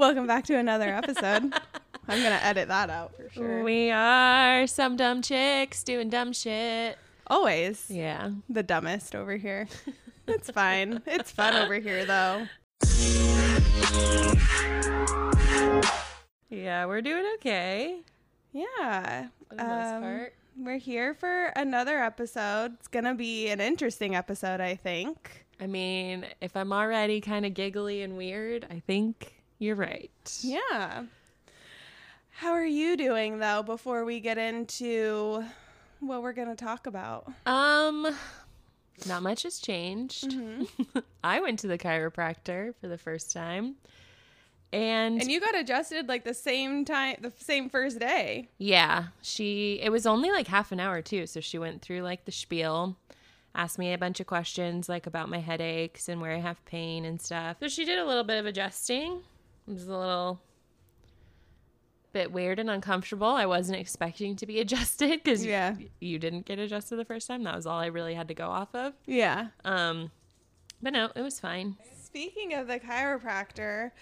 Welcome back to another episode. I'm going to edit that out for sure. We are some dumb chicks doing dumb shit. Always. Yeah. The dumbest over here. It's fine. It's fun over here, though. Yeah, we're doing okay. Yeah. For the most part. We're here for another episode. It's going to be an interesting episode, I think. I mean, if I'm already kind of giggly and weird, I think you're right. Yeah. How are you doing, though, before we get into what we're going to talk about? Not much has changed. Mm-hmm. I went to the chiropractor for the first time. And you got adjusted like the same time, the same first day. Yeah. It was only like half an hour too. So she went through like the spiel, asked me a bunch of questions like about my headaches and where I have pain and stuff. So she did a little bit of adjusting. It was a little bit weird and uncomfortable. I wasn't expecting to be adjusted because you didn't get adjusted the first time. That was all I really had to go off of. Yeah. But no, it was fine. Speaking of the chiropractor,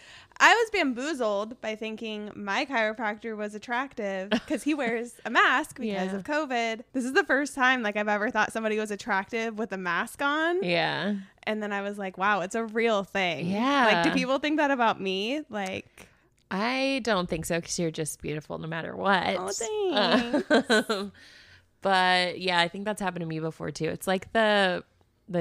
I was bamboozled by thinking my chiropractor was attractive because he wears a mask because of COVID. This is the first time like I've ever thought somebody was attractive with a mask on. Yeah. And then I was like, wow, it's a real thing. Yeah. Like, do people think that about me? Like, I don't think so because you're just beautiful no matter what. Oh, thanks. But yeah, I think that's happened to me before too. It's like the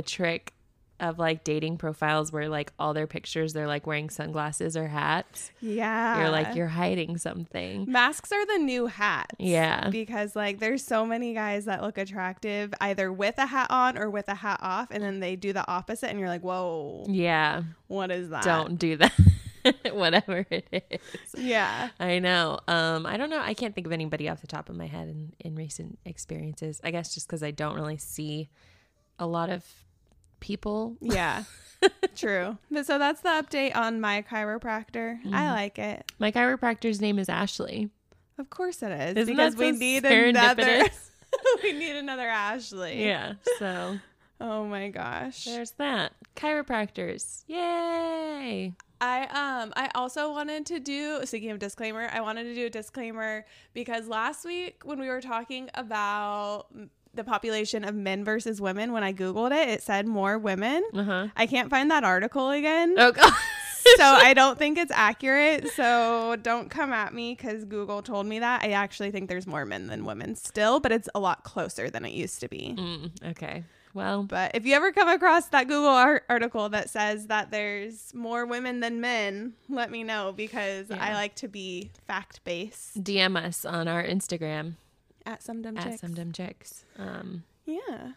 trick of like dating profiles where like all their pictures, they're like wearing sunglasses or hats. Yeah. You're like, you're hiding something. Masks are the new hats. Yeah. Because like there's so many guys that look attractive either with a hat on or with a hat off. And then they do the opposite and you're like, whoa. Yeah. What is that? Don't do that. Whatever it is. Yeah. I know. I don't know. I can't think of anybody off the top of my head in recent experiences. I guess just because I don't really see a lot of people. Yeah. True. But so that's the update on my chiropractor. Mm-hmm. I like it. My chiropractor's name is Ashley. Of course it is. Isn't because we need another Ashley. Yeah. So oh my gosh. There's that. Chiropractors. Yay. I also wanted to do, speaking of disclaimer, I wanted to do a disclaimer because last week when we were talking about the population of men versus women, when I Googled it, it said more women. Uh-huh. I can't find that article again. Oh, God. So I don't think it's accurate. So don't come at me because Google told me that. I actually think there's more men than women still, but it's a lot closer than it used to be. Okay. Well, but if you ever come across that Google article that says that there's more women than men, let me know because I like to be fact-based. DM us on our Instagram. At some dumb chicks. Yeah.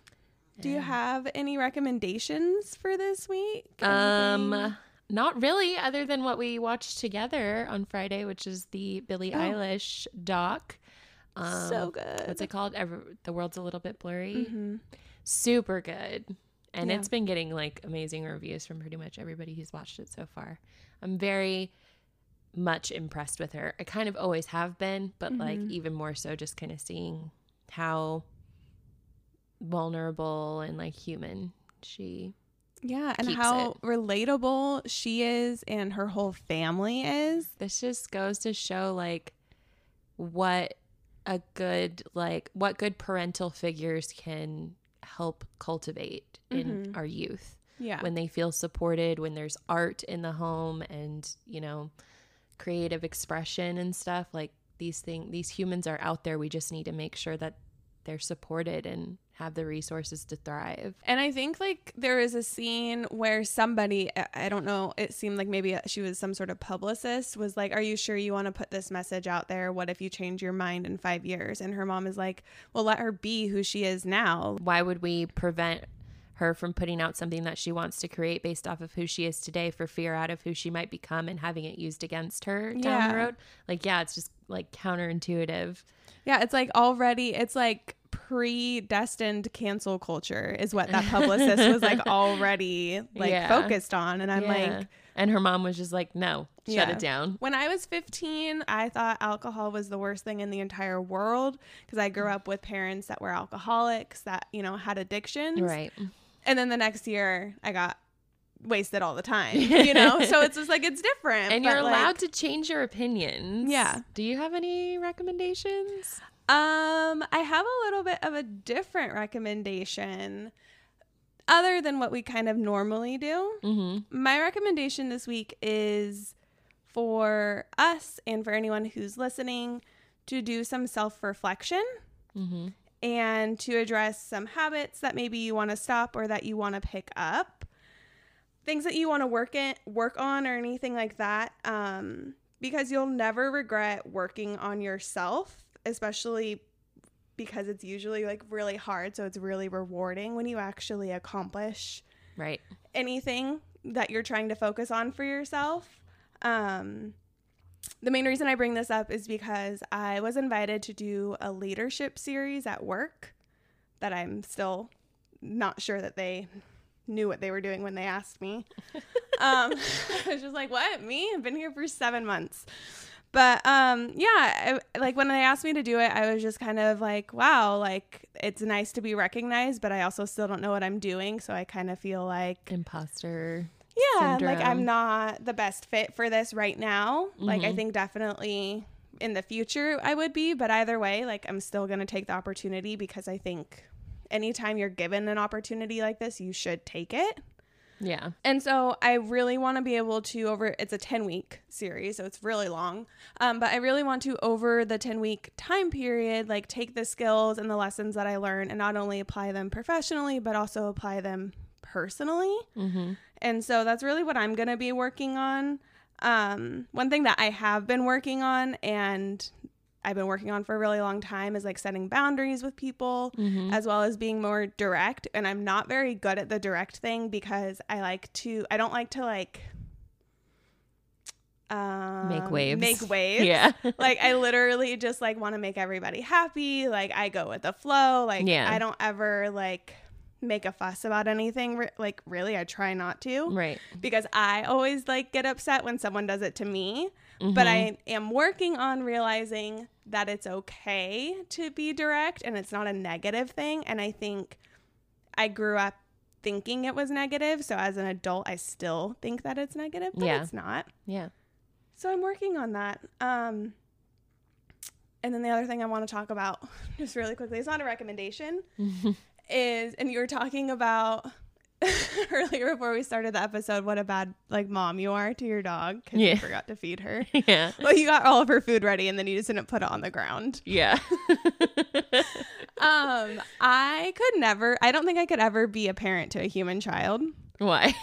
Do you have any recommendations for this week? Anything? Not really, other than what we watched together on Friday, which is the Billie Eilish doc. So good. What's it called? The World's a Little Bit Blurry. Mm-hmm. Super good. And it's been getting like amazing reviews from pretty much everybody who's watched it so far. I'm very much impressed with her. I kind of always have been, but like even more so just kind of seeing how vulnerable and like human she and how relatable she is and her whole family is. This just goes to show like what good parental figures can help cultivate in our youth. Yeah. When they feel supported, when there's art in the home and, you know, creative expression and stuff, like these humans are out there. We just need to make sure that they're supported and have the resources to thrive. And I think like there is a scene where somebody, I don't know, it seemed like maybe she was some sort of publicist, was like, are you sure you want to put this message out there? What if you change your mind in 5 years? And her mom is like, well, let her be who she is now. Why would we prevent her from putting out something that she wants to create based off of who she is today for fear out of who she might become and having it used against her down the road? Like, yeah, it's just like counterintuitive. Yeah, it's like already, it's like predestined cancel culture is what that publicist was like already like focused on. And I'm like, and her mom was just like, no, shut it down. When I was 15, I thought alcohol was the worst thing in the entire world because I grew up with parents that were alcoholics that, you know, had addictions. Right. And then the next year I got wasted all the time, you know? So it's just like, it's different. And you're allowed to change your opinions. Yeah. Do you have any recommendations? I have a little bit of a different recommendation other than what we kind of normally do. Mm-hmm. My recommendation this week is for us and for anyone who's listening to do some self-reflection. Mm-hmm. And to address some habits that maybe you want to stop or that you want to pick up, things that you want to work on or anything like that, because you'll never regret working on yourself, especially because it's usually like really hard. So it's really rewarding when you actually accomplish anything that you're trying to focus on for yourself. The main reason I bring this up is because I was invited to do a leadership series at work that I'm still not sure that they knew what they were doing when they asked me. I was just like, what? Me? I've been here for 7 months. But like when they asked me to do it, I was just kind of like, wow, like it's nice to be recognized, but I also still don't know what I'm doing. So I kind of feel like imposter syndrome. Like I'm not the best fit for this right now. Mm-hmm. Like I think definitely in the future I would be, but either way, like I'm still going to take the opportunity because I think anytime you're given an opportunity like this, you should take it. Yeah. And so I really want to be able to it's a 10-week series, so it's really long. But I really want to over the 10-week time period, like take the skills and the lessons that I learned and not only apply them professionally, but also apply them personally. Mm-hmm. And so that's really what I'm going to be working on. One thing that I have been working on and I've been working on for a really long time is like setting boundaries with people, mm-hmm. as well as being more direct. And I'm not very good at the direct thing because I don't like to like make waves. Yeah. Like I literally just like want to make everybody happy. Like I go with the flow. Like I don't ever like make a fuss about anything. Like really, I try not to. Right. Because I always like get upset when someone does it to me. Mm-hmm. But I am working on realizing that it's okay to be direct and it's not a negative thing. And I think I grew up thinking it was negative. So as an adult, I still think that it's negative, but it's not. Yeah. So I'm working on that. And then the other thing I want to talk about just really quickly, it's not a recommendation, is, and you were talking about earlier before we started the episode, what a bad like mom you are to your dog because you forgot to feed her. Yeah. Well, you got all of her food ready and then you just didn't put it on the ground. Yeah. I don't think I could ever be a parent to a human child. Why?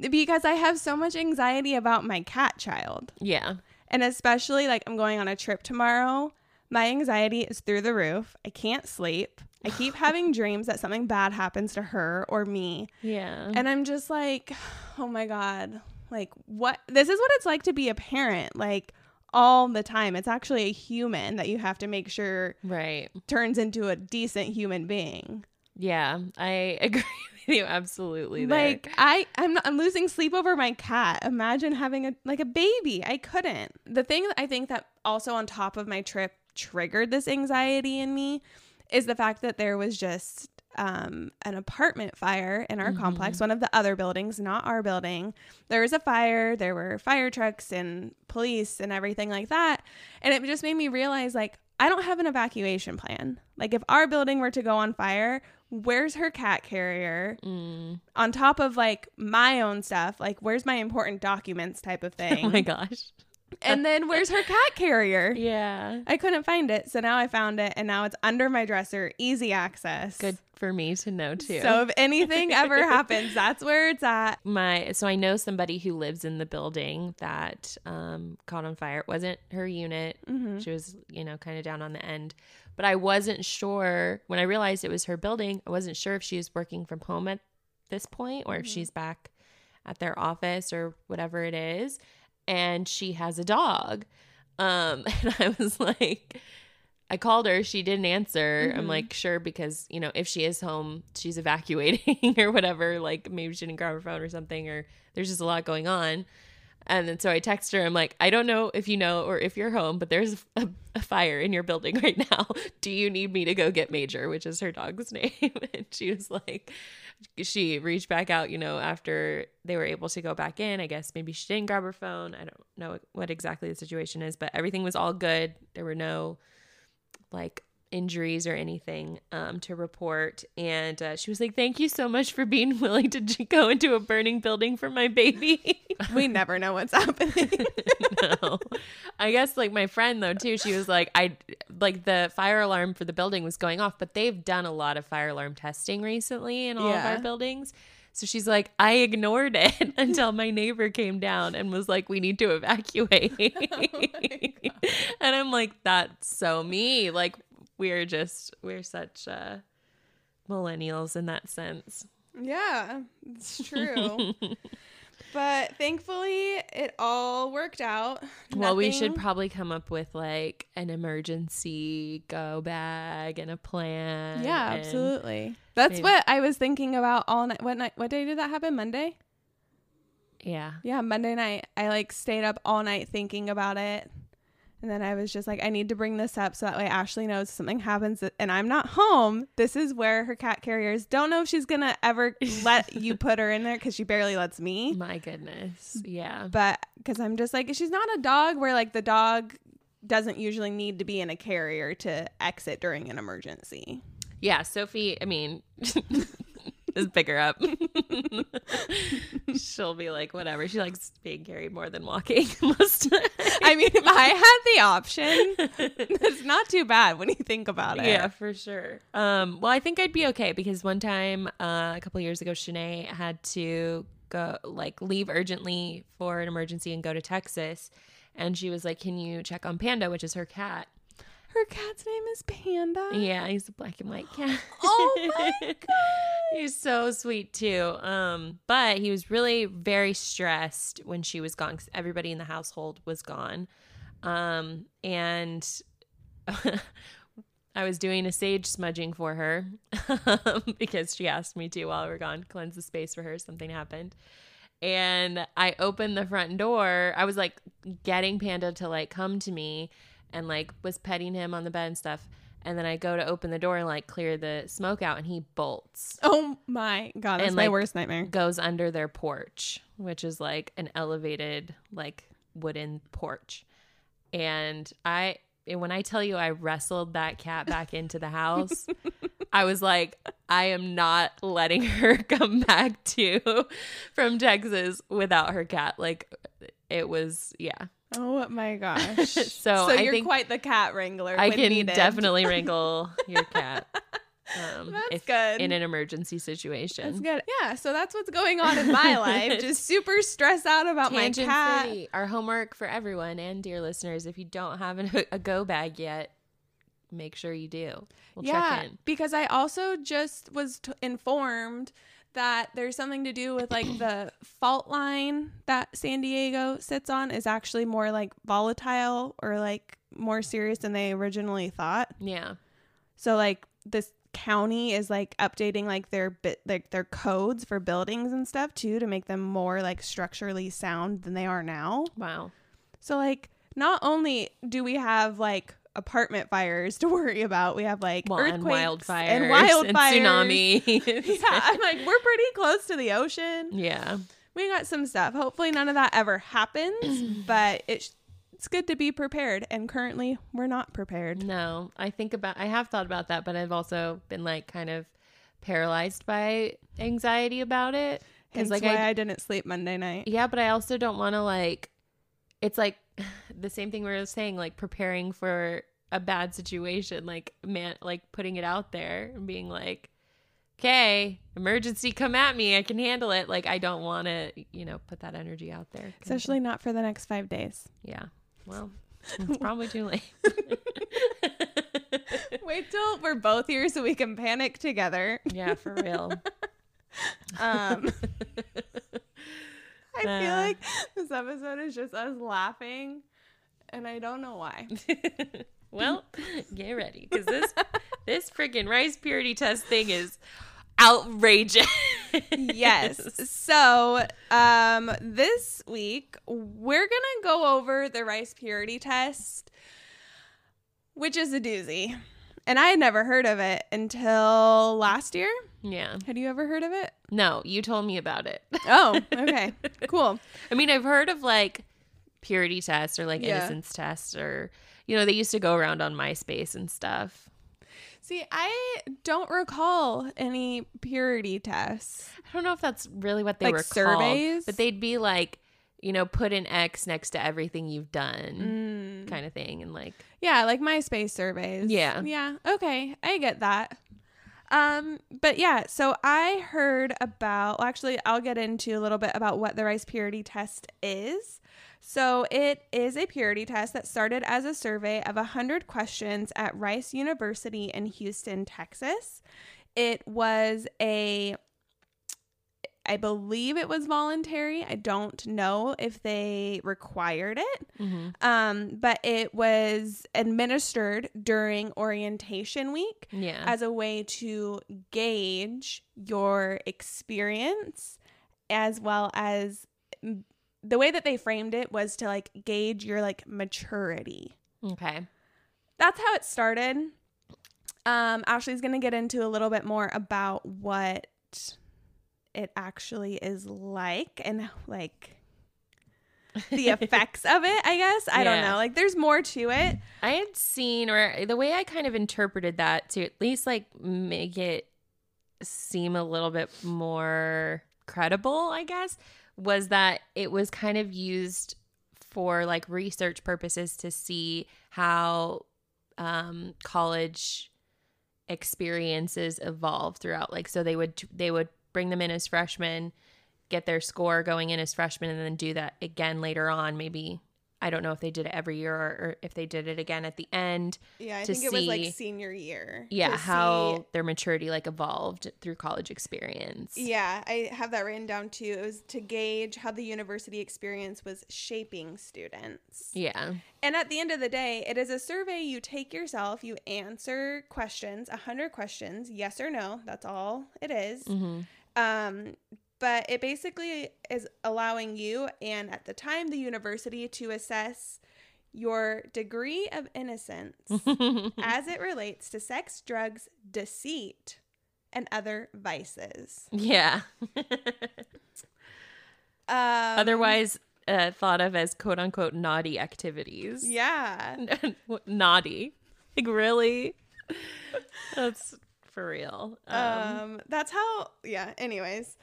Because I have so much anxiety about my cat child. Yeah. And especially like I'm going on a trip tomorrow. My anxiety is through the roof. I can't sleep. I keep having dreams that something bad happens to her or me. Yeah. And I'm just like, oh my God, like what? This is what it's like to be a parent, like all the time. It's actually a human that you have to make sure turns into a decent human being. Yeah, I agree with you absolutely. There. Like I'm losing sleep over my cat. Imagine having a baby. I couldn't. The thing that I think that also on top of my trip triggered this anxiety in me is the fact that there was just an apartment fire in our complex, one of the other buildings, not our building. There was a fire. There were fire trucks and police and everything like that. And it just made me realize, like, I don't have an evacuation plan. Like, if our building were to go on fire, where's her cat carrier? On top of, like, my own stuff, like, where's my important documents type of thing? Oh, my gosh. And then where's her cat carrier? Yeah. I couldn't find it. So now I found it and now it's under my dresser. Easy access. Good for me to know too. So if anything ever happens, that's where it's at. So I know somebody who lives in the building that caught on fire. It wasn't her unit. Mm-hmm. She was, kind of down on the end. But I wasn't sure when I realized it was her building. I wasn't sure if she was working from home at this point or if she's back at their office or whatever it is. And she has a dog. And I was like, I called her. She didn't answer. I'm like, sure, because, if she is home, she's evacuating or whatever. Like maybe she didn't grab her phone or something, or there's just a lot going on. And then so I text her. I'm like, I don't know if you know or if you're home, but there's a fire in your building right now. Do you need me to go get Major, which is her dog's name? And she was like, she reached back out, you know, after they were able to go back in. I guess maybe she didn't grab her phone. I don't know what exactly the situation is, but everything was all good. There were no like injuries or anything to report. And she was like, thank you so much for being willing to go into a burning building for my baby. We never know what's happening. No. I guess like my friend though too, she was like, I like the fire alarm for the building was going off, but they've done a lot of fire alarm testing recently in all of our buildings. So she's like, I ignored it until my neighbor came down and was like, we need to evacuate. Oh and I'm like, that's so me. Like, we're such millennials in that sense. Yeah, it's true. But thankfully, it all worked out. Well, we should probably come up with like an emergency go bag and a plan. Yeah, absolutely. That's what I was thinking about all night. What night? What day did that happen? Monday? Yeah. Yeah, Monday night. I like stayed up all night thinking about it. And then I was just like, I need to bring this up so that way Ashley knows something happens and I'm not home. This is where her cat carriers don't know if she's going to ever let you put her in there because she barely lets me. My goodness. Yeah. But because I'm just like, she's not a dog where like the dog doesn't usually need to be in a carrier to exit during an emergency. Yeah. Sophie, I mean, just pick her up. She'll be like, whatever. She likes being carried more than walking most times. I mean, if I had the option, it's not too bad when you think about it. Yeah, for sure. Well, I think I'd be okay because one time a couple years ago, Shanae had to go like leave urgently for an emergency and go to Texas. And she was like, can you check on Panda, which is her cat? Her cat's name is Panda. Yeah, he's a black and white cat. Oh my god, he's so sweet too. But he was really very stressed when she was gone because everybody in the household was gone. And I was doing a sage smudging for her because she asked me to while we were gone, cleanse the space for her. Something happened. And I opened the front door. I was like getting Panda to like come to me. And like was petting him on the bed and stuff. And then I go to open the door and like clear the smoke out and he bolts. Oh my god, that's my worst nightmare. Goes under their porch, which is like an elevated like wooden porch. And when I tell you I wrestled that cat back into the house, I was like, I am not letting her come back from Texas without her cat. Like it was, yeah. Oh my gosh. So you're quite the cat wrangler. I can definitely wrangle your cat. That's good. In an emergency situation. That's good. Yeah. So that's what's going on in my life. Just super stressed out about Tangent my cat. City. Our homework for everyone and dear listeners, if you don't have a go bag yet, make sure you do. We'll check in. Because I also just was informed that there's something to do with like the fault line that San Diego sits on is actually more like volatile or like more serious than they originally thought. Yeah. So like this county is like updating like their codes for buildings and stuff too to make them more like structurally sound than they are now. Wow. So like not only do we have like apartment fires to worry about, we have like earthquakes and wildfires and tsunami. Yeah, I'm like, we're pretty close to the ocean. Yeah, we got some stuff. Hopefully none of that ever happens, but it's good to be prepared, and currently we're not prepared. No, I have thought about that, but I've also been like kind of paralyzed by anxiety about it. That's like why I didn't sleep Monday night. Yeah, but I also don't want to like, it's like the same thing we were saying, like preparing for a bad situation, like man, like putting it out there and being like, okay, emergency, come at me, I can handle it. Like I don't want to, you know, put that energy out there. Especially not for the next 5 days. Yeah. Well, it's probably too late. Wait till we're both here so we can panic together. Yeah, for real. I feel like this episode is just us laughing, and I don't know why. Well, get ready, because this freaking rice purity test thing is outrageous. Yes. So this week, we're going to go over the Rice Purity Test, which is a doozy. And I had never heard of it until last year. Yeah. Had you ever heard of it? No, you told me about it. Oh, okay. Cool. I mean, I've heard of like purity tests or like innocence tests or, you know, they used to go around on MySpace and stuff. See, I don't recall any purity tests. I don't know if that's really what they like were surveys? Called, but they'd be like, you know, put an X next to everything you've done kind of thing. And like, yeah, like MySpace surveys. Yeah. Yeah. Okay. I get that. But yeah, so I heard about, well, actually I'll get into a little bit about what the Rice Purity Test is. So it is a purity test that started as a survey of 100 questions at Rice University in Houston, Texas. It was I believe it was voluntary. I don't know if they required it, but it was administered during orientation week as a way to gauge your experience, as well as the way that they framed it was to like gauge your like maturity. Okay. That's how it started. Ashley's going to get into a little bit more about what it actually is like and like the effects of it, I guess. I don't know. Like there's more to it. I had seen, or the way I kind of interpreted that to at least like make it seem a little bit more credible, I guess, was that it was kind of used for like research purposes to see how college experiences evolve throughout. Like, so they would bring them in as freshmen, get their score going in as freshmen, and then do that again later on. Maybe, I don't know if they did it every year or if they did it again at the end. Yeah, I think it was like senior year. Yeah, how their maturity like evolved through college experience. Yeah, I have that written down too. It was to gauge how the university experience was shaping students. Yeah. And at the end of the day, it is a survey you take yourself. You answer questions, 100 questions, yes or no. That's all it is. Mm-hmm. But it basically is allowing you and at the time the university to assess your degree of innocence as it relates to sex, drugs, deceit, and other vices. Yeah. Otherwise thought of as quote unquote naughty activities. Yeah. Naughty. Like really? That's for real. That's how, yeah, anyways.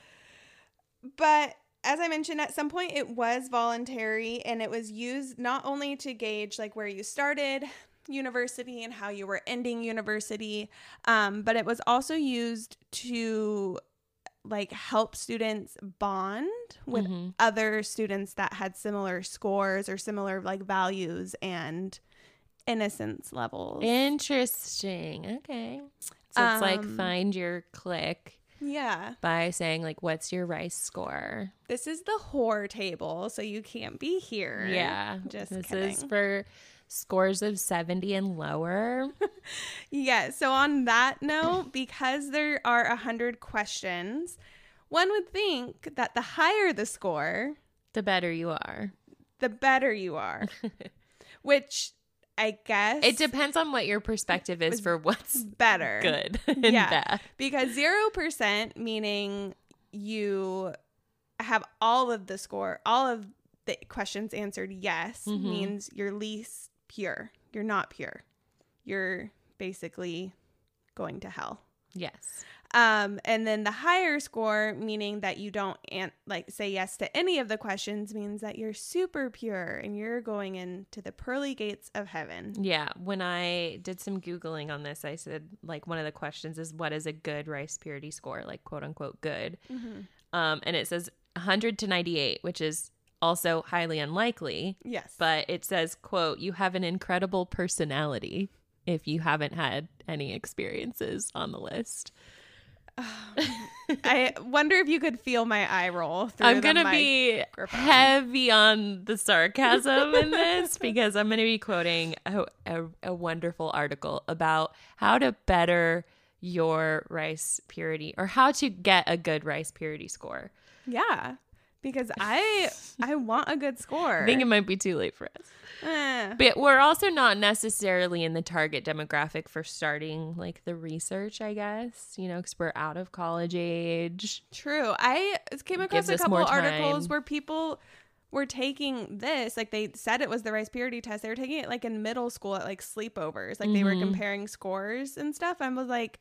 But as I mentioned, at some point it was voluntary and it was used not only to gauge like where you started university and how you were ending university, but it was also used to like help students bond with other students that had similar scores or similar like values and innocence levels. Interesting. Okay. So it's like find your clique. Yeah. By saying like, what's your Rice score? This is the whore table, so you can't be here. Yeah. Just this kidding. Is for scores of 70 and lower. Yeah. So on that note, because there are 100 questions, one would think that the higher the score, the better you are. The better you are. Which I guess it depends on what your perspective is for what's better, good, and bad. Because 0%, meaning you have all of the score, all of the questions answered yes, means you're least pure. You're not pure. You're basically going to hell. Yes. And then the higher score, meaning that you don't like say yes to any of the questions, means that you're super pure and you're going into the pearly gates of heaven. Yeah. When I did some Googling on this, I said like one of the questions is what is a good Rice Purity score, like quote unquote good. And it says 100 to 98, which is also highly unlikely. Yes. But it says, quote, you have an incredible personality if you haven't had any experiences on the list. I wonder if you could feel my eye roll through I'm going to be heavy on the sarcasm in this because I'm going to be quoting a wonderful article about how to better your rice purity, or how to get a good rice purity score. Yeah, because I want a good score. I think it might be too late for us. But we're also not necessarily in the target demographic for starting like the research, I guess, you know, because we're out of college age. True. I came across a couple articles where people were taking this, like they said it was the Rice Purity Test. They were taking it like in middle school at like sleepovers. Like they were comparing scores and stuff. I was like,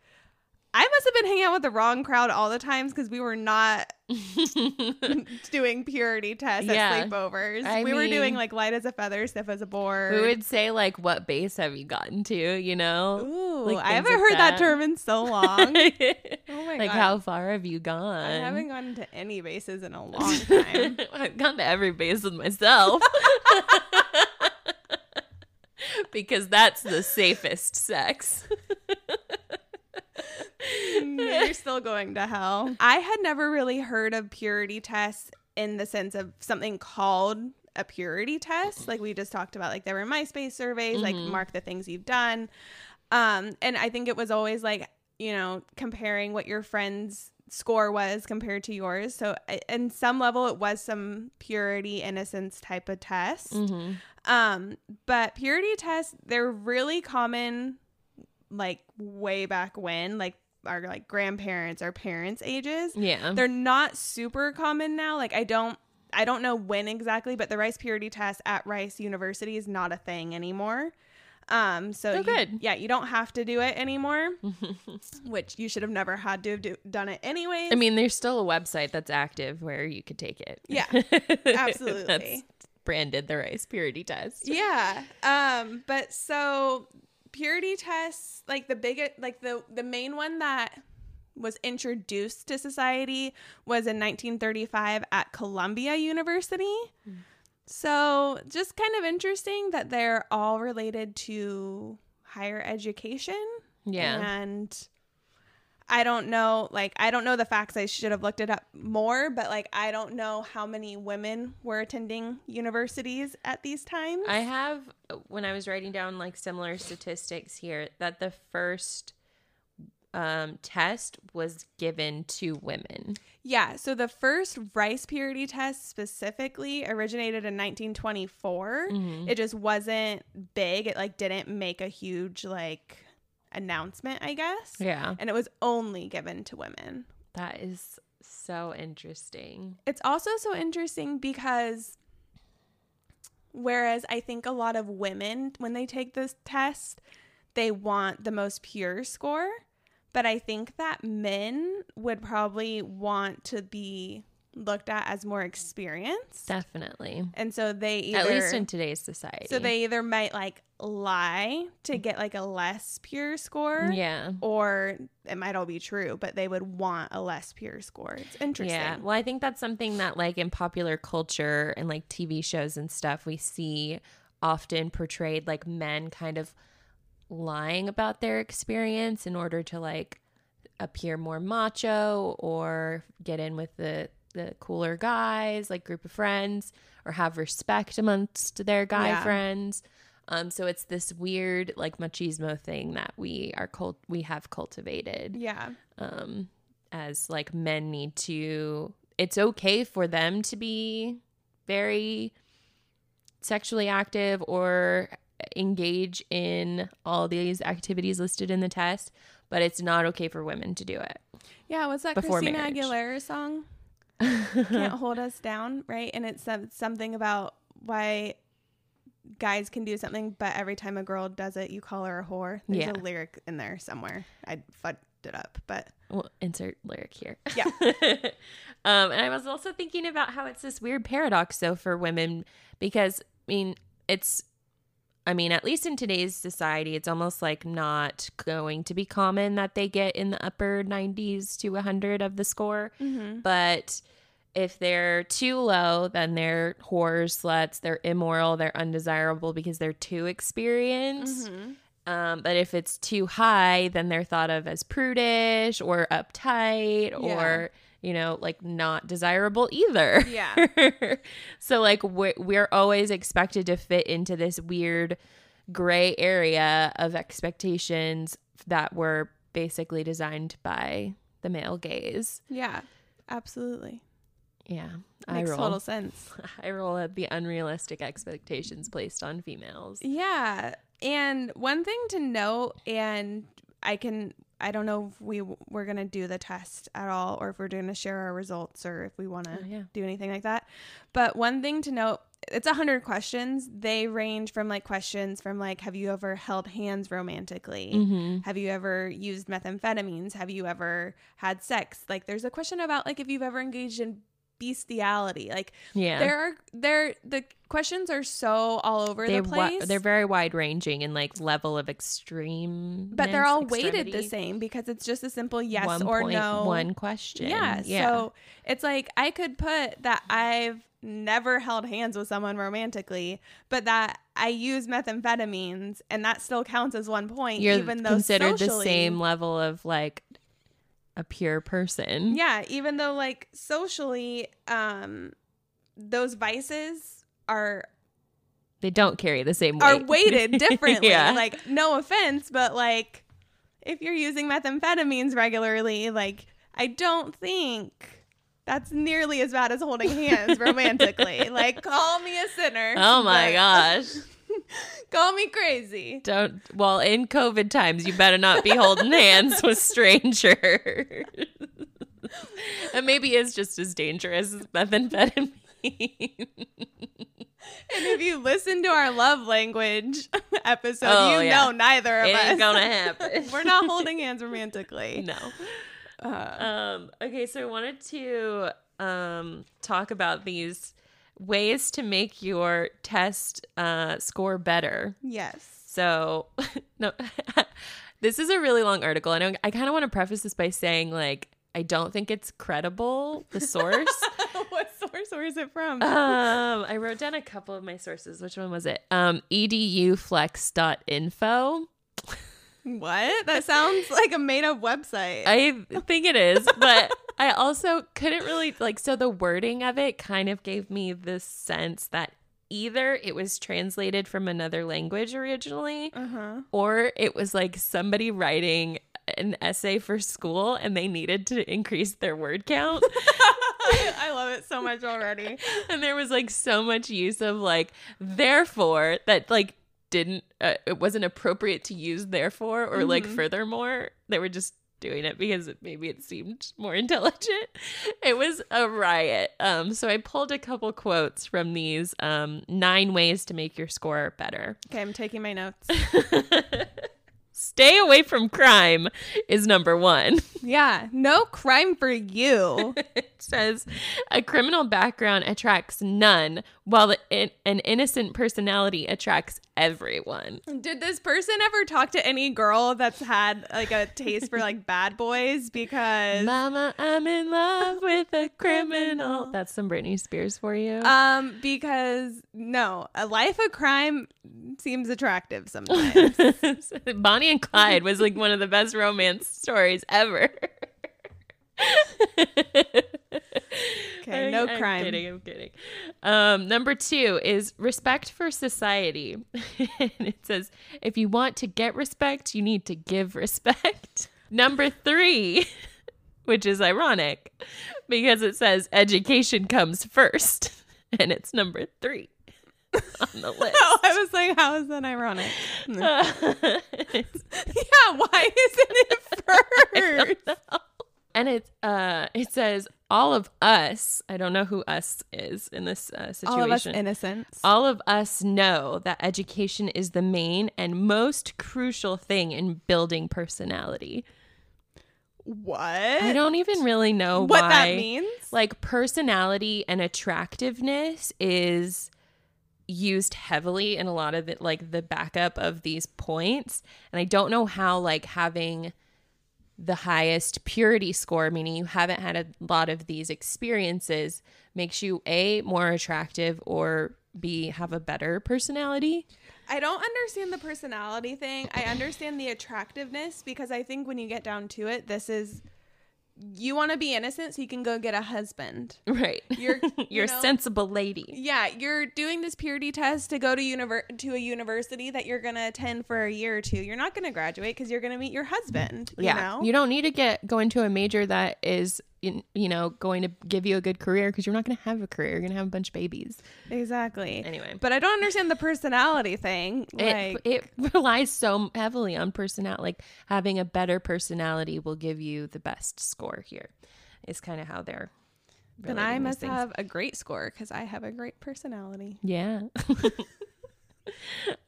I must have been hanging out with the wrong crowd all the times because we were not doing purity tests at sleepovers. We were doing like light as a feather, stiff as a board. We would say like, what base have you gotten to, you know? Ooh, like, I haven't heard that term in so long. Oh my God. Like, how far have you gone? I haven't gotten to any bases in a long time. I've gone to every base with myself. Because that's the safest sex. You're still going to hell. I had never really heard of purity tests in the sense of something called a purity test. Like we just talked about, like there were MySpace surveys, like mark the things you've done. And I think it was always like, you know, comparing what your friend's score was compared to yours. So in some level, it was some purity innocence type of test. But purity tests, they're really common like way back when, like our like grandparents or parents' ages. Yeah. They're not super common now. Like I don't know when exactly, but the Rice Purity Test at Rice University is not a thing anymore. You don't have to do it anymore, which you should have never had to have done it anyways. I mean, there's still a website that's active where you could take it. Yeah. Absolutely. That's branded the Rice Purity Test. Yeah. But so purity tests, like the biggest, like the main one that was introduced to society was in 1935 at Columbia University. So just kind of interesting that they're all related to higher education. Yeah. And I don't know the facts. I should have looked it up more, but like, I don't know how many women were attending universities at these times. I have, when I was writing down like similar statistics here, that the first test was given to women. Yeah. So the first rice purity test specifically originated in 1924. It just wasn't big. It like didn't make a huge like announcement, I guess. Yeah. And it was only given to women. That is so interesting. It's also so interesting because whereas I think a lot of women, when they take this test, they want the most pure score. But I think that men would probably want to be looked at as more experienced. Definitely. And so they either, at least in today's society, so they either might like lie to get like a less pure score. Yeah. Or it might all be true, but they would want a less pure score. It's interesting. Yeah. Well, I think that's something that like in popular culture and like TV shows and stuff, we see often portrayed like men kind of lying about their experience in order to like appear more macho or get in with the cooler guys, like group of friends, or have respect amongst their guy friends. So it's this weird like machismo thing that we have cultivated. Yeah. As like men need to, it's okay for them to be very sexually active or engage in all these activities listed in the test, but it's not okay for women to do it. Yeah. What's that Christina Aguilera song? Can't hold us down, right? And it's something about why guys can do something, but every time a girl does it, you call her a whore. There's a lyric in there somewhere. I fucked it up, but we'll insert lyric here. Yeah. And I was also thinking about how it's this weird paradox, though, for women, because I mean, at least in today's society, it's almost like not going to be common that they get in the upper 90s to 100 of the score. But if they're too low, then they're whores, sluts, they're immoral, they're undesirable because they're too experienced. But if it's too high, then they're thought of as prudish or uptight or, you know, like not desirable either. Yeah. So like we're always expected to fit into this weird gray area of expectations that were basically designed by the male gaze. Yeah, absolutely. Yeah. Makes total sense. I roll at the unrealistic expectations placed on females. Yeah. And one thing to note, and I don't know if we're going to do the test at all, or if we're going to share our results, or if we want to do anything like that. But one thing to note, it's 100 questions. They range from like questions from like, have you ever held hands romantically? Mm-hmm. Have you ever used methamphetamines? Have you ever had sex? Like there's a question about like if you've ever engaged in bestiality. Like the questions are so all over the place. They're very wide ranging and like level of extreme, but they're all weighted the same because it's just a simple yes or no, one question. Yeah. So it's like I could put that I've never held hands with someone romantically, but that I use methamphetamines, and that still counts as one point. You're even though considered the same level of like a pure person. Yeah, even though like socially those vices don't carry the same weight. Are weighted differently. Yeah. Like no offense, but like if you're using methamphetamines regularly, like I don't think that's nearly as bad as holding hands romantically. Like call me a sinner. Oh my gosh. Call me crazy. Well, in COVID times, you better not be holding hands with strangers. And maybe it's just as dangerous as methamphetamine. And if you listen to our love language episode, know neither of us. It ain't gonna happen. We're not holding hands romantically. No. Okay, so I wanted to talk about these ways to make your test score better. Yes. So, no, this is a really long article. And I kind of want to preface this by saying, like, I don't think it's credible, the source. What source? Where is it from? I wrote down a couple of my sources. Which one was it? eduflex.info. What? That sounds like a made-up website. I think it is, but I also couldn't really so the wording of it kind of gave me this sense that either it was translated from another language originally, or it was like somebody writing an essay for school and they needed to increase their word count. I love it so much already. And there was like so much use of like therefore that like didn't it wasn't appropriate to use therefore or like furthermore. They were just doing it because maybe it seemed more intelligent. It was a riot. So I pulled a couple quotes from these 9 ways to make your score better. Okay, I'm taking my notes. Stay away from crime is number 1. Yeah, no crime for you. It says a criminal background attracts none, while an innocent personality attracts everyone. Did this person ever talk to any girl that's had like a taste for like bad boys? Because Mama, I'm in love with a criminal. That's some Britney Spears for you. Because no, a life of crime seems attractive sometimes. Bonnie and Clyde was like one of the best romance stories ever. Okay, no crime. I'm kidding. Number 2 is respect for society. And it says, if you want to get respect, you need to give respect. Number 3, which is ironic because it says education comes first. And it's number 3 on the list. Oh, I was like, how is that ironic? Yeah, why isn't it first? I don't know. And it says all of us, I don't know who us is in this situation. All of us innocents. All of us know that education is the main and most crucial thing in building personality. What? I don't even really know what that means. Like personality and attractiveness is used heavily in a lot of it, like the backup of these points. And I don't know how like having the highest purity score, meaning you haven't had a lot of these experiences, makes you A, more attractive, or B, have a better personality. I don't understand the personality thing. I understand the attractiveness because I think when you get down to it, this is you want to be innocent so you can go get a husband. Right. You're a sensible lady. Yeah. You're doing this purity test to go to a university that you're going to attend for a year or two. You're not going to graduate because you're going to meet your husband. You know? You don't need to go into a major that is, going to give you a good career, because you're not going to have a career. You're going to have a bunch of babies. Exactly. Anyway. But I don't understand the personality thing. It relies so heavily on personality. Like, having a better personality will give you the best score here, is kind of how they're. Then I must have a great score because I have a great personality. Yeah.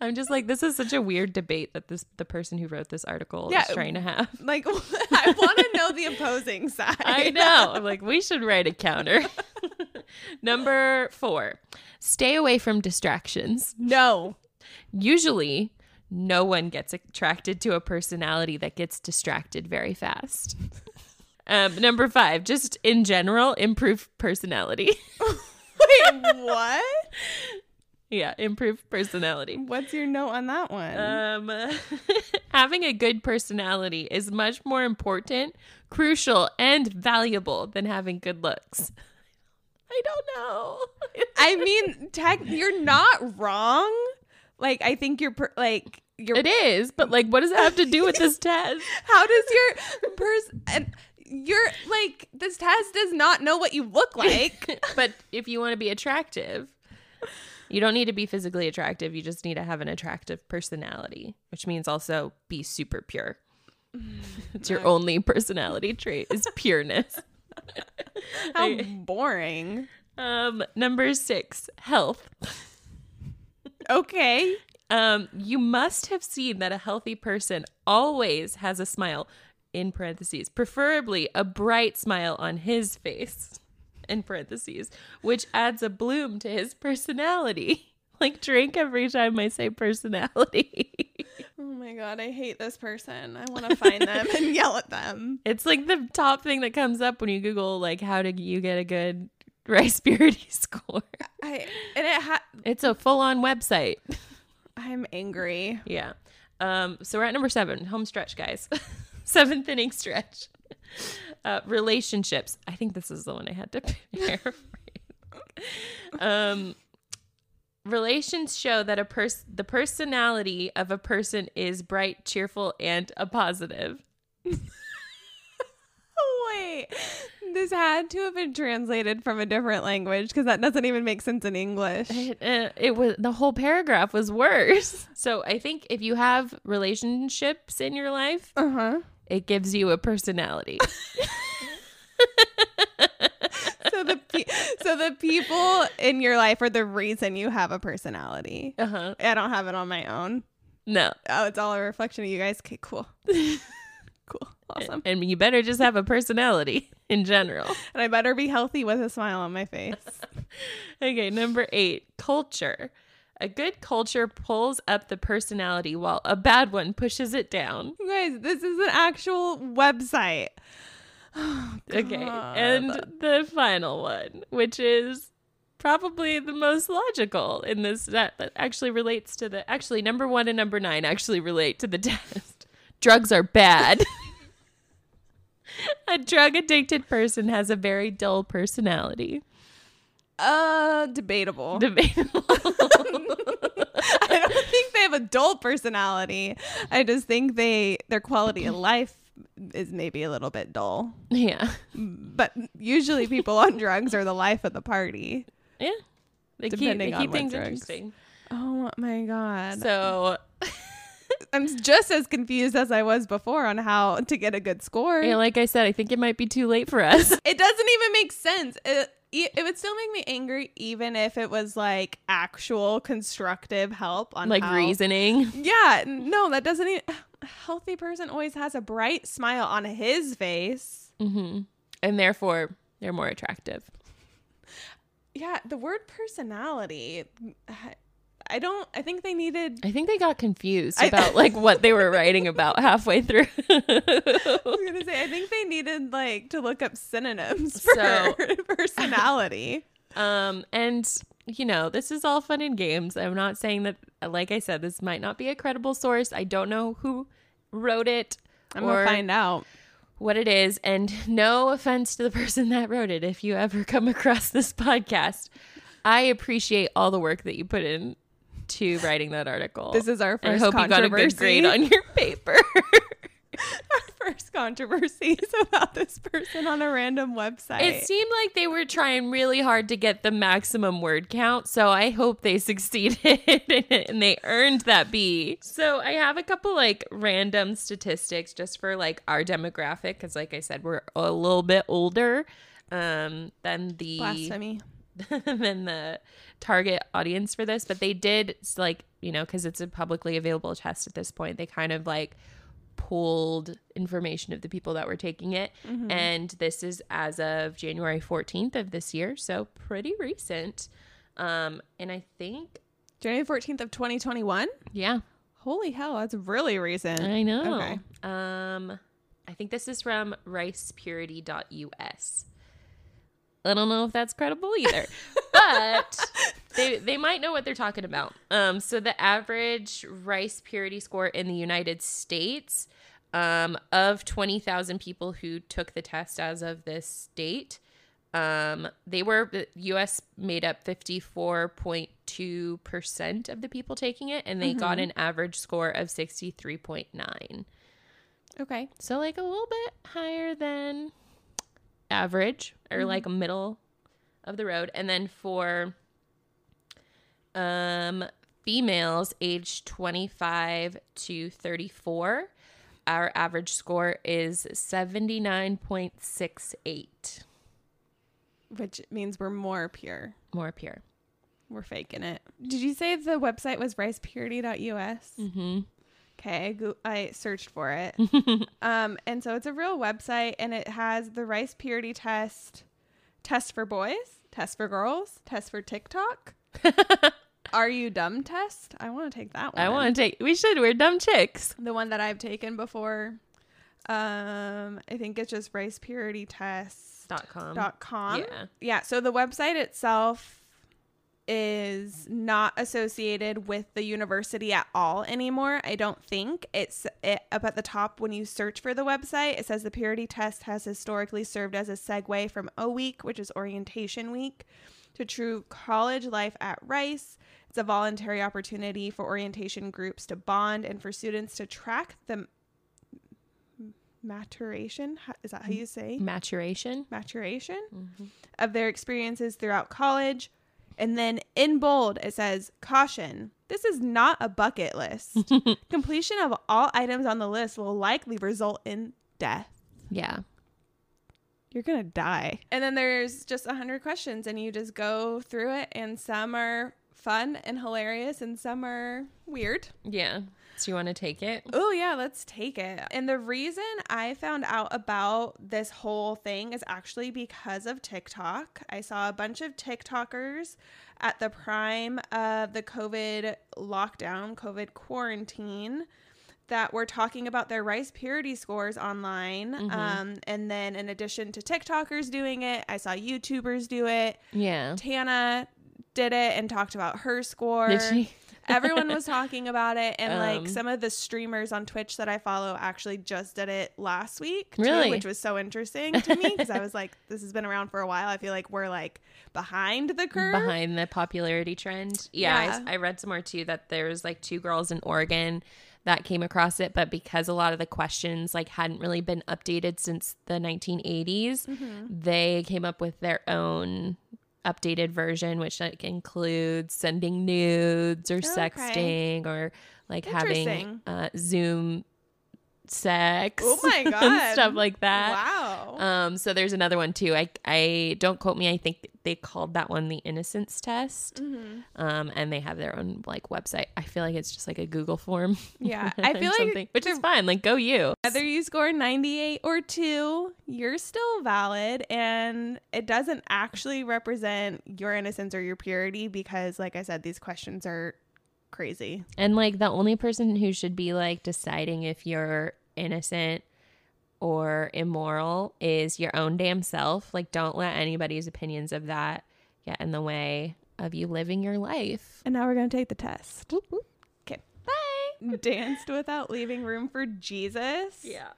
I'm just like, this is such a weird debate that the person who wrote this article is trying to have. Like, I want to know the opposing side. I know. I'm like, we should write a counter. Number 4, stay away from distractions. No. Usually, no one gets attracted to a personality that gets distracted very fast. Number 5, just in general, improve personality. Wait, what? Yeah, improve personality. What's your note on that one? Having a good personality is much more important, crucial, and valuable than having good looks. I don't know. I mean, you're not wrong. Like, I think it is, but like, what does it have to do with this test? How does your person? You're like, this test does not know what you look like. But if you want to be attractive. You don't need to be physically attractive. You just need to have an attractive personality, which means also be super pure. It's your only personality trait is pureness. How boring. Number 6, health. Okay. You must have seen that a healthy person always has a smile, in parentheses, preferably a bright smile on his face. In parentheses, which adds a bloom to his personality. Like, drink every time I say personality. Oh my God, I hate this person. I want to find them and yell at them. It's like the top thing that comes up when you Google, like, how do you get a good Rice Purity score? It's a full-on website. I'm angry. Yeah. So we're at number 7, home stretch, guys. 7th inning stretch. Relationships. I think this is the one I had to prepare. Relations show that the personality of a person is bright, cheerful, and a positive. Wait, this had to have been translated from a different language, because that doesn't even make sense in English. It was, the whole paragraph was worse. So I think if you have relationships in your life, it gives you a personality. So the people in your life are the reason you have a personality. I don't have it on my own. No. Oh, it's all a reflection of you guys. Okay, cool. Cool. Awesome. And you better just have a personality in general. And I better be healthy with a smile on my face. Okay, number 8, culture. A good culture pulls up the personality while a bad one pushes it down. You guys, this is an actual website. Oh, okay. And the final one, which is probably the most logical in this, that actually relates to the... Actually, number 1 and number 9 actually relate to the test. Drugs are bad. A drug-addicted person has a very dull personality. Debatable. Debatable. I don't think they have a dull personality. I just think their quality of life is maybe a little bit dull. Yeah. But usually people on drugs are the life of the party. Yeah. They keep things interesting. Oh my God. So I'm just as confused as I was before on how to get a good score. Yeah, like I said, I think it might be too late for us. It doesn't even make sense. It would still make me angry, even if it was like actual constructive help on like reasoning. Yeah, no, that doesn't. A healthy person always has a bright smile on his face, and therefore they're more attractive. Yeah, the word personality. I think they needed. I think they got confused about like what they were writing about halfway through. I was gonna say, I think they needed like to look up synonyms for personality. And this is all fun and games. I'm not saying that. Like I said, this might not be a credible source. I don't know who wrote it. I'm gonna find out. what it is. And no offense to the person that wrote it. If you ever come across this podcast, I appreciate all the work that you put in to writing that article. This is our first controversy. I hope you got a good grade on your paper. Our first controversy is about this person on a random website. It seemed like they were trying really hard to get the maximum word count, so I hope they succeeded and they earned that B. So I have a couple like random statistics just for like our demographic, because like I said, we're a little bit older than the blasphemy. Than the target audience for this, but they did like, you know, because it's a publicly available test at this point, they kind of like pulled information of the people that were taking it. Mm-hmm. And this is as of January 14th of this year, so pretty recent. And I think January 14th of 2021. Yeah, holy hell, that's really recent. I know. Okay. I think this is from ricepurity.us. I don't know if that's credible either, but they might know what they're talking about. So the average rice purity score in the United States, of 20,000 people who took the test as of this date, the U.S. made up 54.2% of the people taking it, and they got an average score of 63.9. Okay. So like a little bit higher than average, or like middle of the road. And then for females aged 25 to 34, our average score is 79.68, which means we're more pure. We're faking it. Did you say the website was ricepurity.us? Okay, I searched for it. And so it's a real website, and it has the rice purity test for boys, test for girls, test for TikTok. Are you dumb test? I want to take that one. We should. We're dumb chicks. The one that I've taken before. I think it's just ricepuritytest.com. Yeah. So the website itself is not associated with the university at all anymore. I don't think it's up at the top when you search for the website. It says the purity test has historically served as a segue from O Week, which is orientation week, to true college life at Rice. It's a voluntary opportunity for orientation groups to bond and for students to track the maturation. Is that how you say maturation of their experiences throughout college. And then in bold, it says, caution, this is not a bucket list. Completion of all items on the list will likely result in death. Yeah. You're going to die. And then there's just 100 questions, and you just go through it. And some are fun and hilarious, and some are weird. Yeah. So you want to take it? Oh, yeah, let's take it. And the reason I found out about this whole thing is actually because of TikTok. I saw a bunch of TikTokers at the prime of the COVID lockdown, COVID quarantine, that were talking about their rice purity scores online. And then in addition to TikTokers doing it, I saw YouTubers do it. Yeah. Tana did it and talked about her score. Did she? Everyone was talking about it, and like some of the streamers on Twitch that I follow actually just did it last week too, really? Which was so interesting to me, because I was like, this has been around for a while. I feel like we're like behind the curve, behind the popularity trend. Yeah. I read somewhere too that there's like two girls in Oregon that came across it, but because a lot of the questions like hadn't really been updated since the 1980s, they came up with their own updated version, which like includes sending nudes or sexting, or like having Zoom sex. Oh my god. And stuff like that. Wow. So there's another one too. I don't quote me, I think they called that one the innocence test. And they have their own like website. I feel like it's just like a Google form. Yeah. I feel like, which is fine. Like, go you. Whether you score 98 or 2, you're still valid, and it doesn't actually represent your innocence or your purity, because like I said, these questions are crazy. And like the only person who should be like deciding if you're innocent or immoral is your own damn self. Like, don't let anybody's opinions of that get in the way of you living your life. And now we're gonna take the test. Okay, bye. Danced without leaving room for Jesus. Yeah.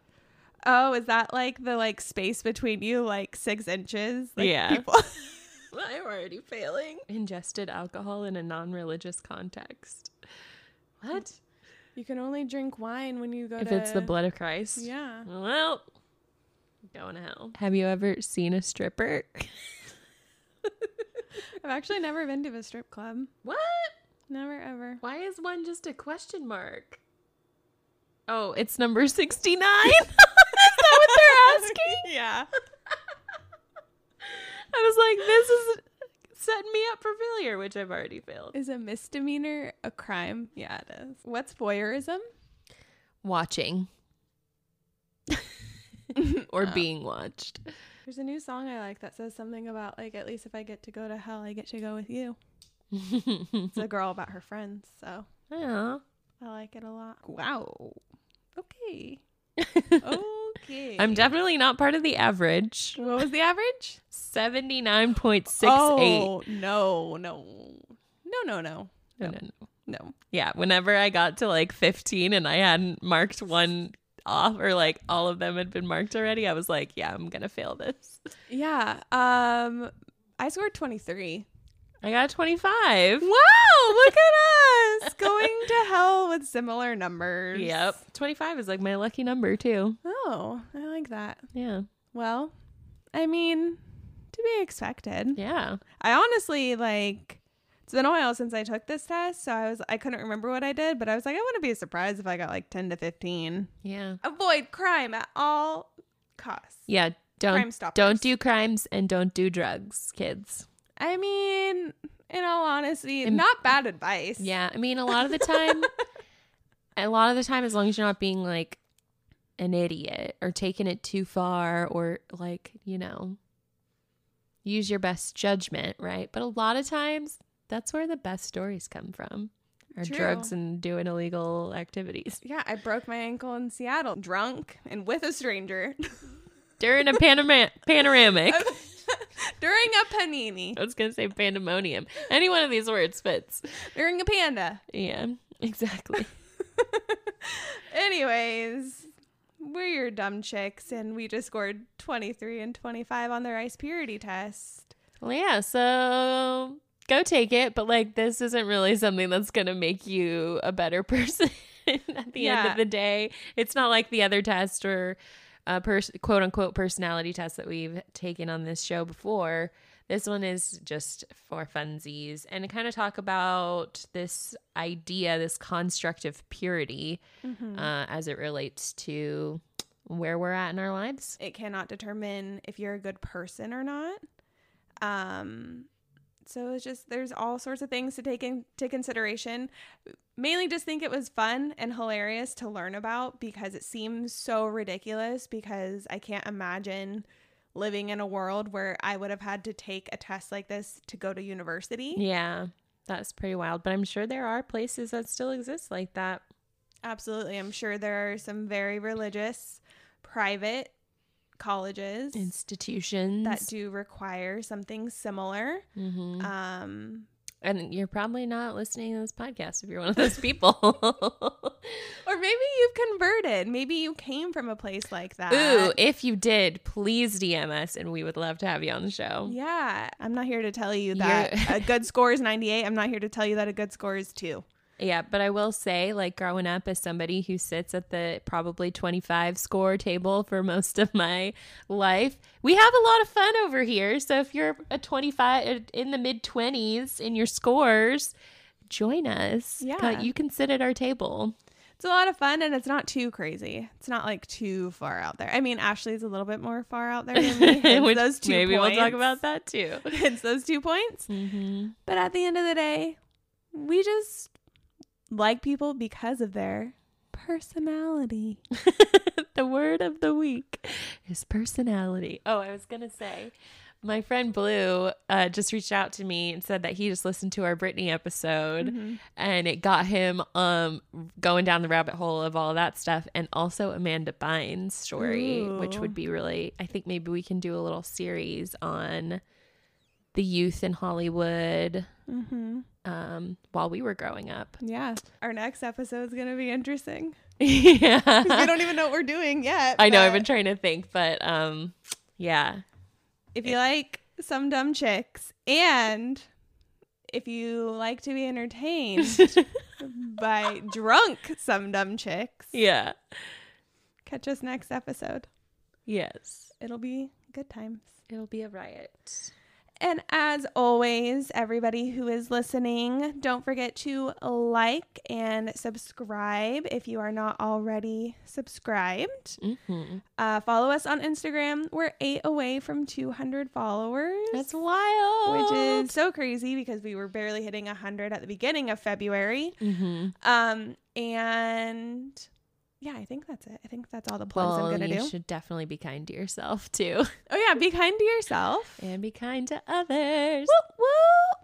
Oh, is that like the like space between you, like 6 inches? Like, yeah. People- I'm already failing. Ingested alcohol in a non-religious context. What? You can only drink wine when you go if to... If it's the blood of Christ. Yeah. Well, going to hell. Have you ever seen a stripper? I've actually never been to a strip club. What? Never, ever. Why is one just a question mark? Oh, it's number 69? Is that what they're asking? Yeah. I was like, this is setting me up for failure, which I've already failed. Is a misdemeanor a crime? Yeah, it is. What's voyeurism? Watching. Or being watched. There's a new song I like that says something about, like, at least if I get to go to hell, I get to go with you. It's a girl about her friends, so. Yeah. I like it a lot. Wow. Okay. Okay. I'm definitely not part of the average. What was the average? 79.68. Oh, no. Yeah, whenever I got to like 15 and I hadn't marked one off, or like all of them had been marked already, I was like, yeah, I'm gonna fail this. Yeah. I scored 23. I got 25. Wow, look at us. Going to hell with similar numbers. Yep. 25 is like my lucky number too. Oh, I like that. Yeah. Well, I mean, to be expected. Yeah. I honestly, like, it's been a while since I took this test, so I couldn't remember what I did, but I was like, I wouldn't be surprised if I got like 10 to 15. Yeah. Avoid crime at all costs. Yeah. Don't do crimes and don't do drugs, kids. I mean, in all honesty, not bad advice. Yeah. I mean, a lot of the time, as long as you're not being like an idiot or taking it too far, or like, you know, use your best judgment, right? But a lot of times that's where the best stories come from, are drugs and doing illegal activities. Yeah. I broke my ankle in Seattle, drunk and with a stranger. During a panoramic. During a panini. I was going to say pandemonium. Any one of these words fits. During a panda. Yeah, exactly. Anyways, we're your dumb chicks, and we just scored 23 and 25 on the Rice Purity Test. Well, yeah, so go take it, but like this isn't really something that's going to make you a better person at the end of the day. It's not like the other test or... quote unquote personality test that we've taken on this show before. This one is just for funsies, and to kind of talk about this idea, this construct of purity, as it relates to where we're at in our lives. It cannot determine if you're a good person or not. So it's just, there's all sorts of things to take into consideration. Mainly just think it was fun and hilarious to learn about, because it seems so ridiculous, because I can't imagine living in a world where I would have had to take a test like this to go to university. Yeah, that's pretty wild. But I'm sure there are places that still exist like that. Absolutely. I'm sure there are some very religious private colleges, institutions that do require something similar. And you're probably not listening to this podcast if you're one of those people. Or maybe you've converted. Maybe you came from a place like that. Ooh, if you did, please DM us and we would love to have you on the show. Yeah. I'm not here to tell you that a good score is 98. I'm not here to tell you that a good score is 2. Yeah, but I will say, like, growing up as somebody who sits at the probably 25 score table for most of my life, we have a lot of fun over here. So if you're a 25 in the mid 20s in your scores, join us. Yeah, you can sit at our table. It's a lot of fun, and it's not too crazy. It's not like too far out there. I mean, Ashley's a little bit more far out there than me. It's those 2 maybe points. We'll talk about that too. It's those 2 points. But at the end of the day, we just like people because of their personality. The word of the week is personality. Oh, I was gonna say, my friend Blue just reached out to me and said that he just listened to our Britney episode, and it got him going down the rabbit hole of all of that stuff, and also Amanda Bynes' story. Ooh. Which would be really, I think maybe we can do a little series on the youth in Hollywood. while we were growing up. Yeah. Our next episode is going to be interesting. Yeah. We don't even know what we're doing yet. I know. I've been trying to think, but yeah. If you like Some Dumb Chicks, and if you like to be entertained by drunk Some Dumb Chicks. Yeah. Catch us next episode. Yes. It'll be good times. It'll be a riot. And as always, everybody who is listening, don't forget to like and subscribe if you are not already subscribed. Mm-hmm. Follow us on Instagram. We're 8 away from 200 followers. That's wild. Which is so crazy because we were barely hitting 100 at the beginning of February. Mm-hmm. And... yeah, I think that's it. I think that's all the plugs I'm going to do. You should definitely be kind to yourself, too. Oh, yeah. Be kind to yourself. And be kind to others. Woo, woo.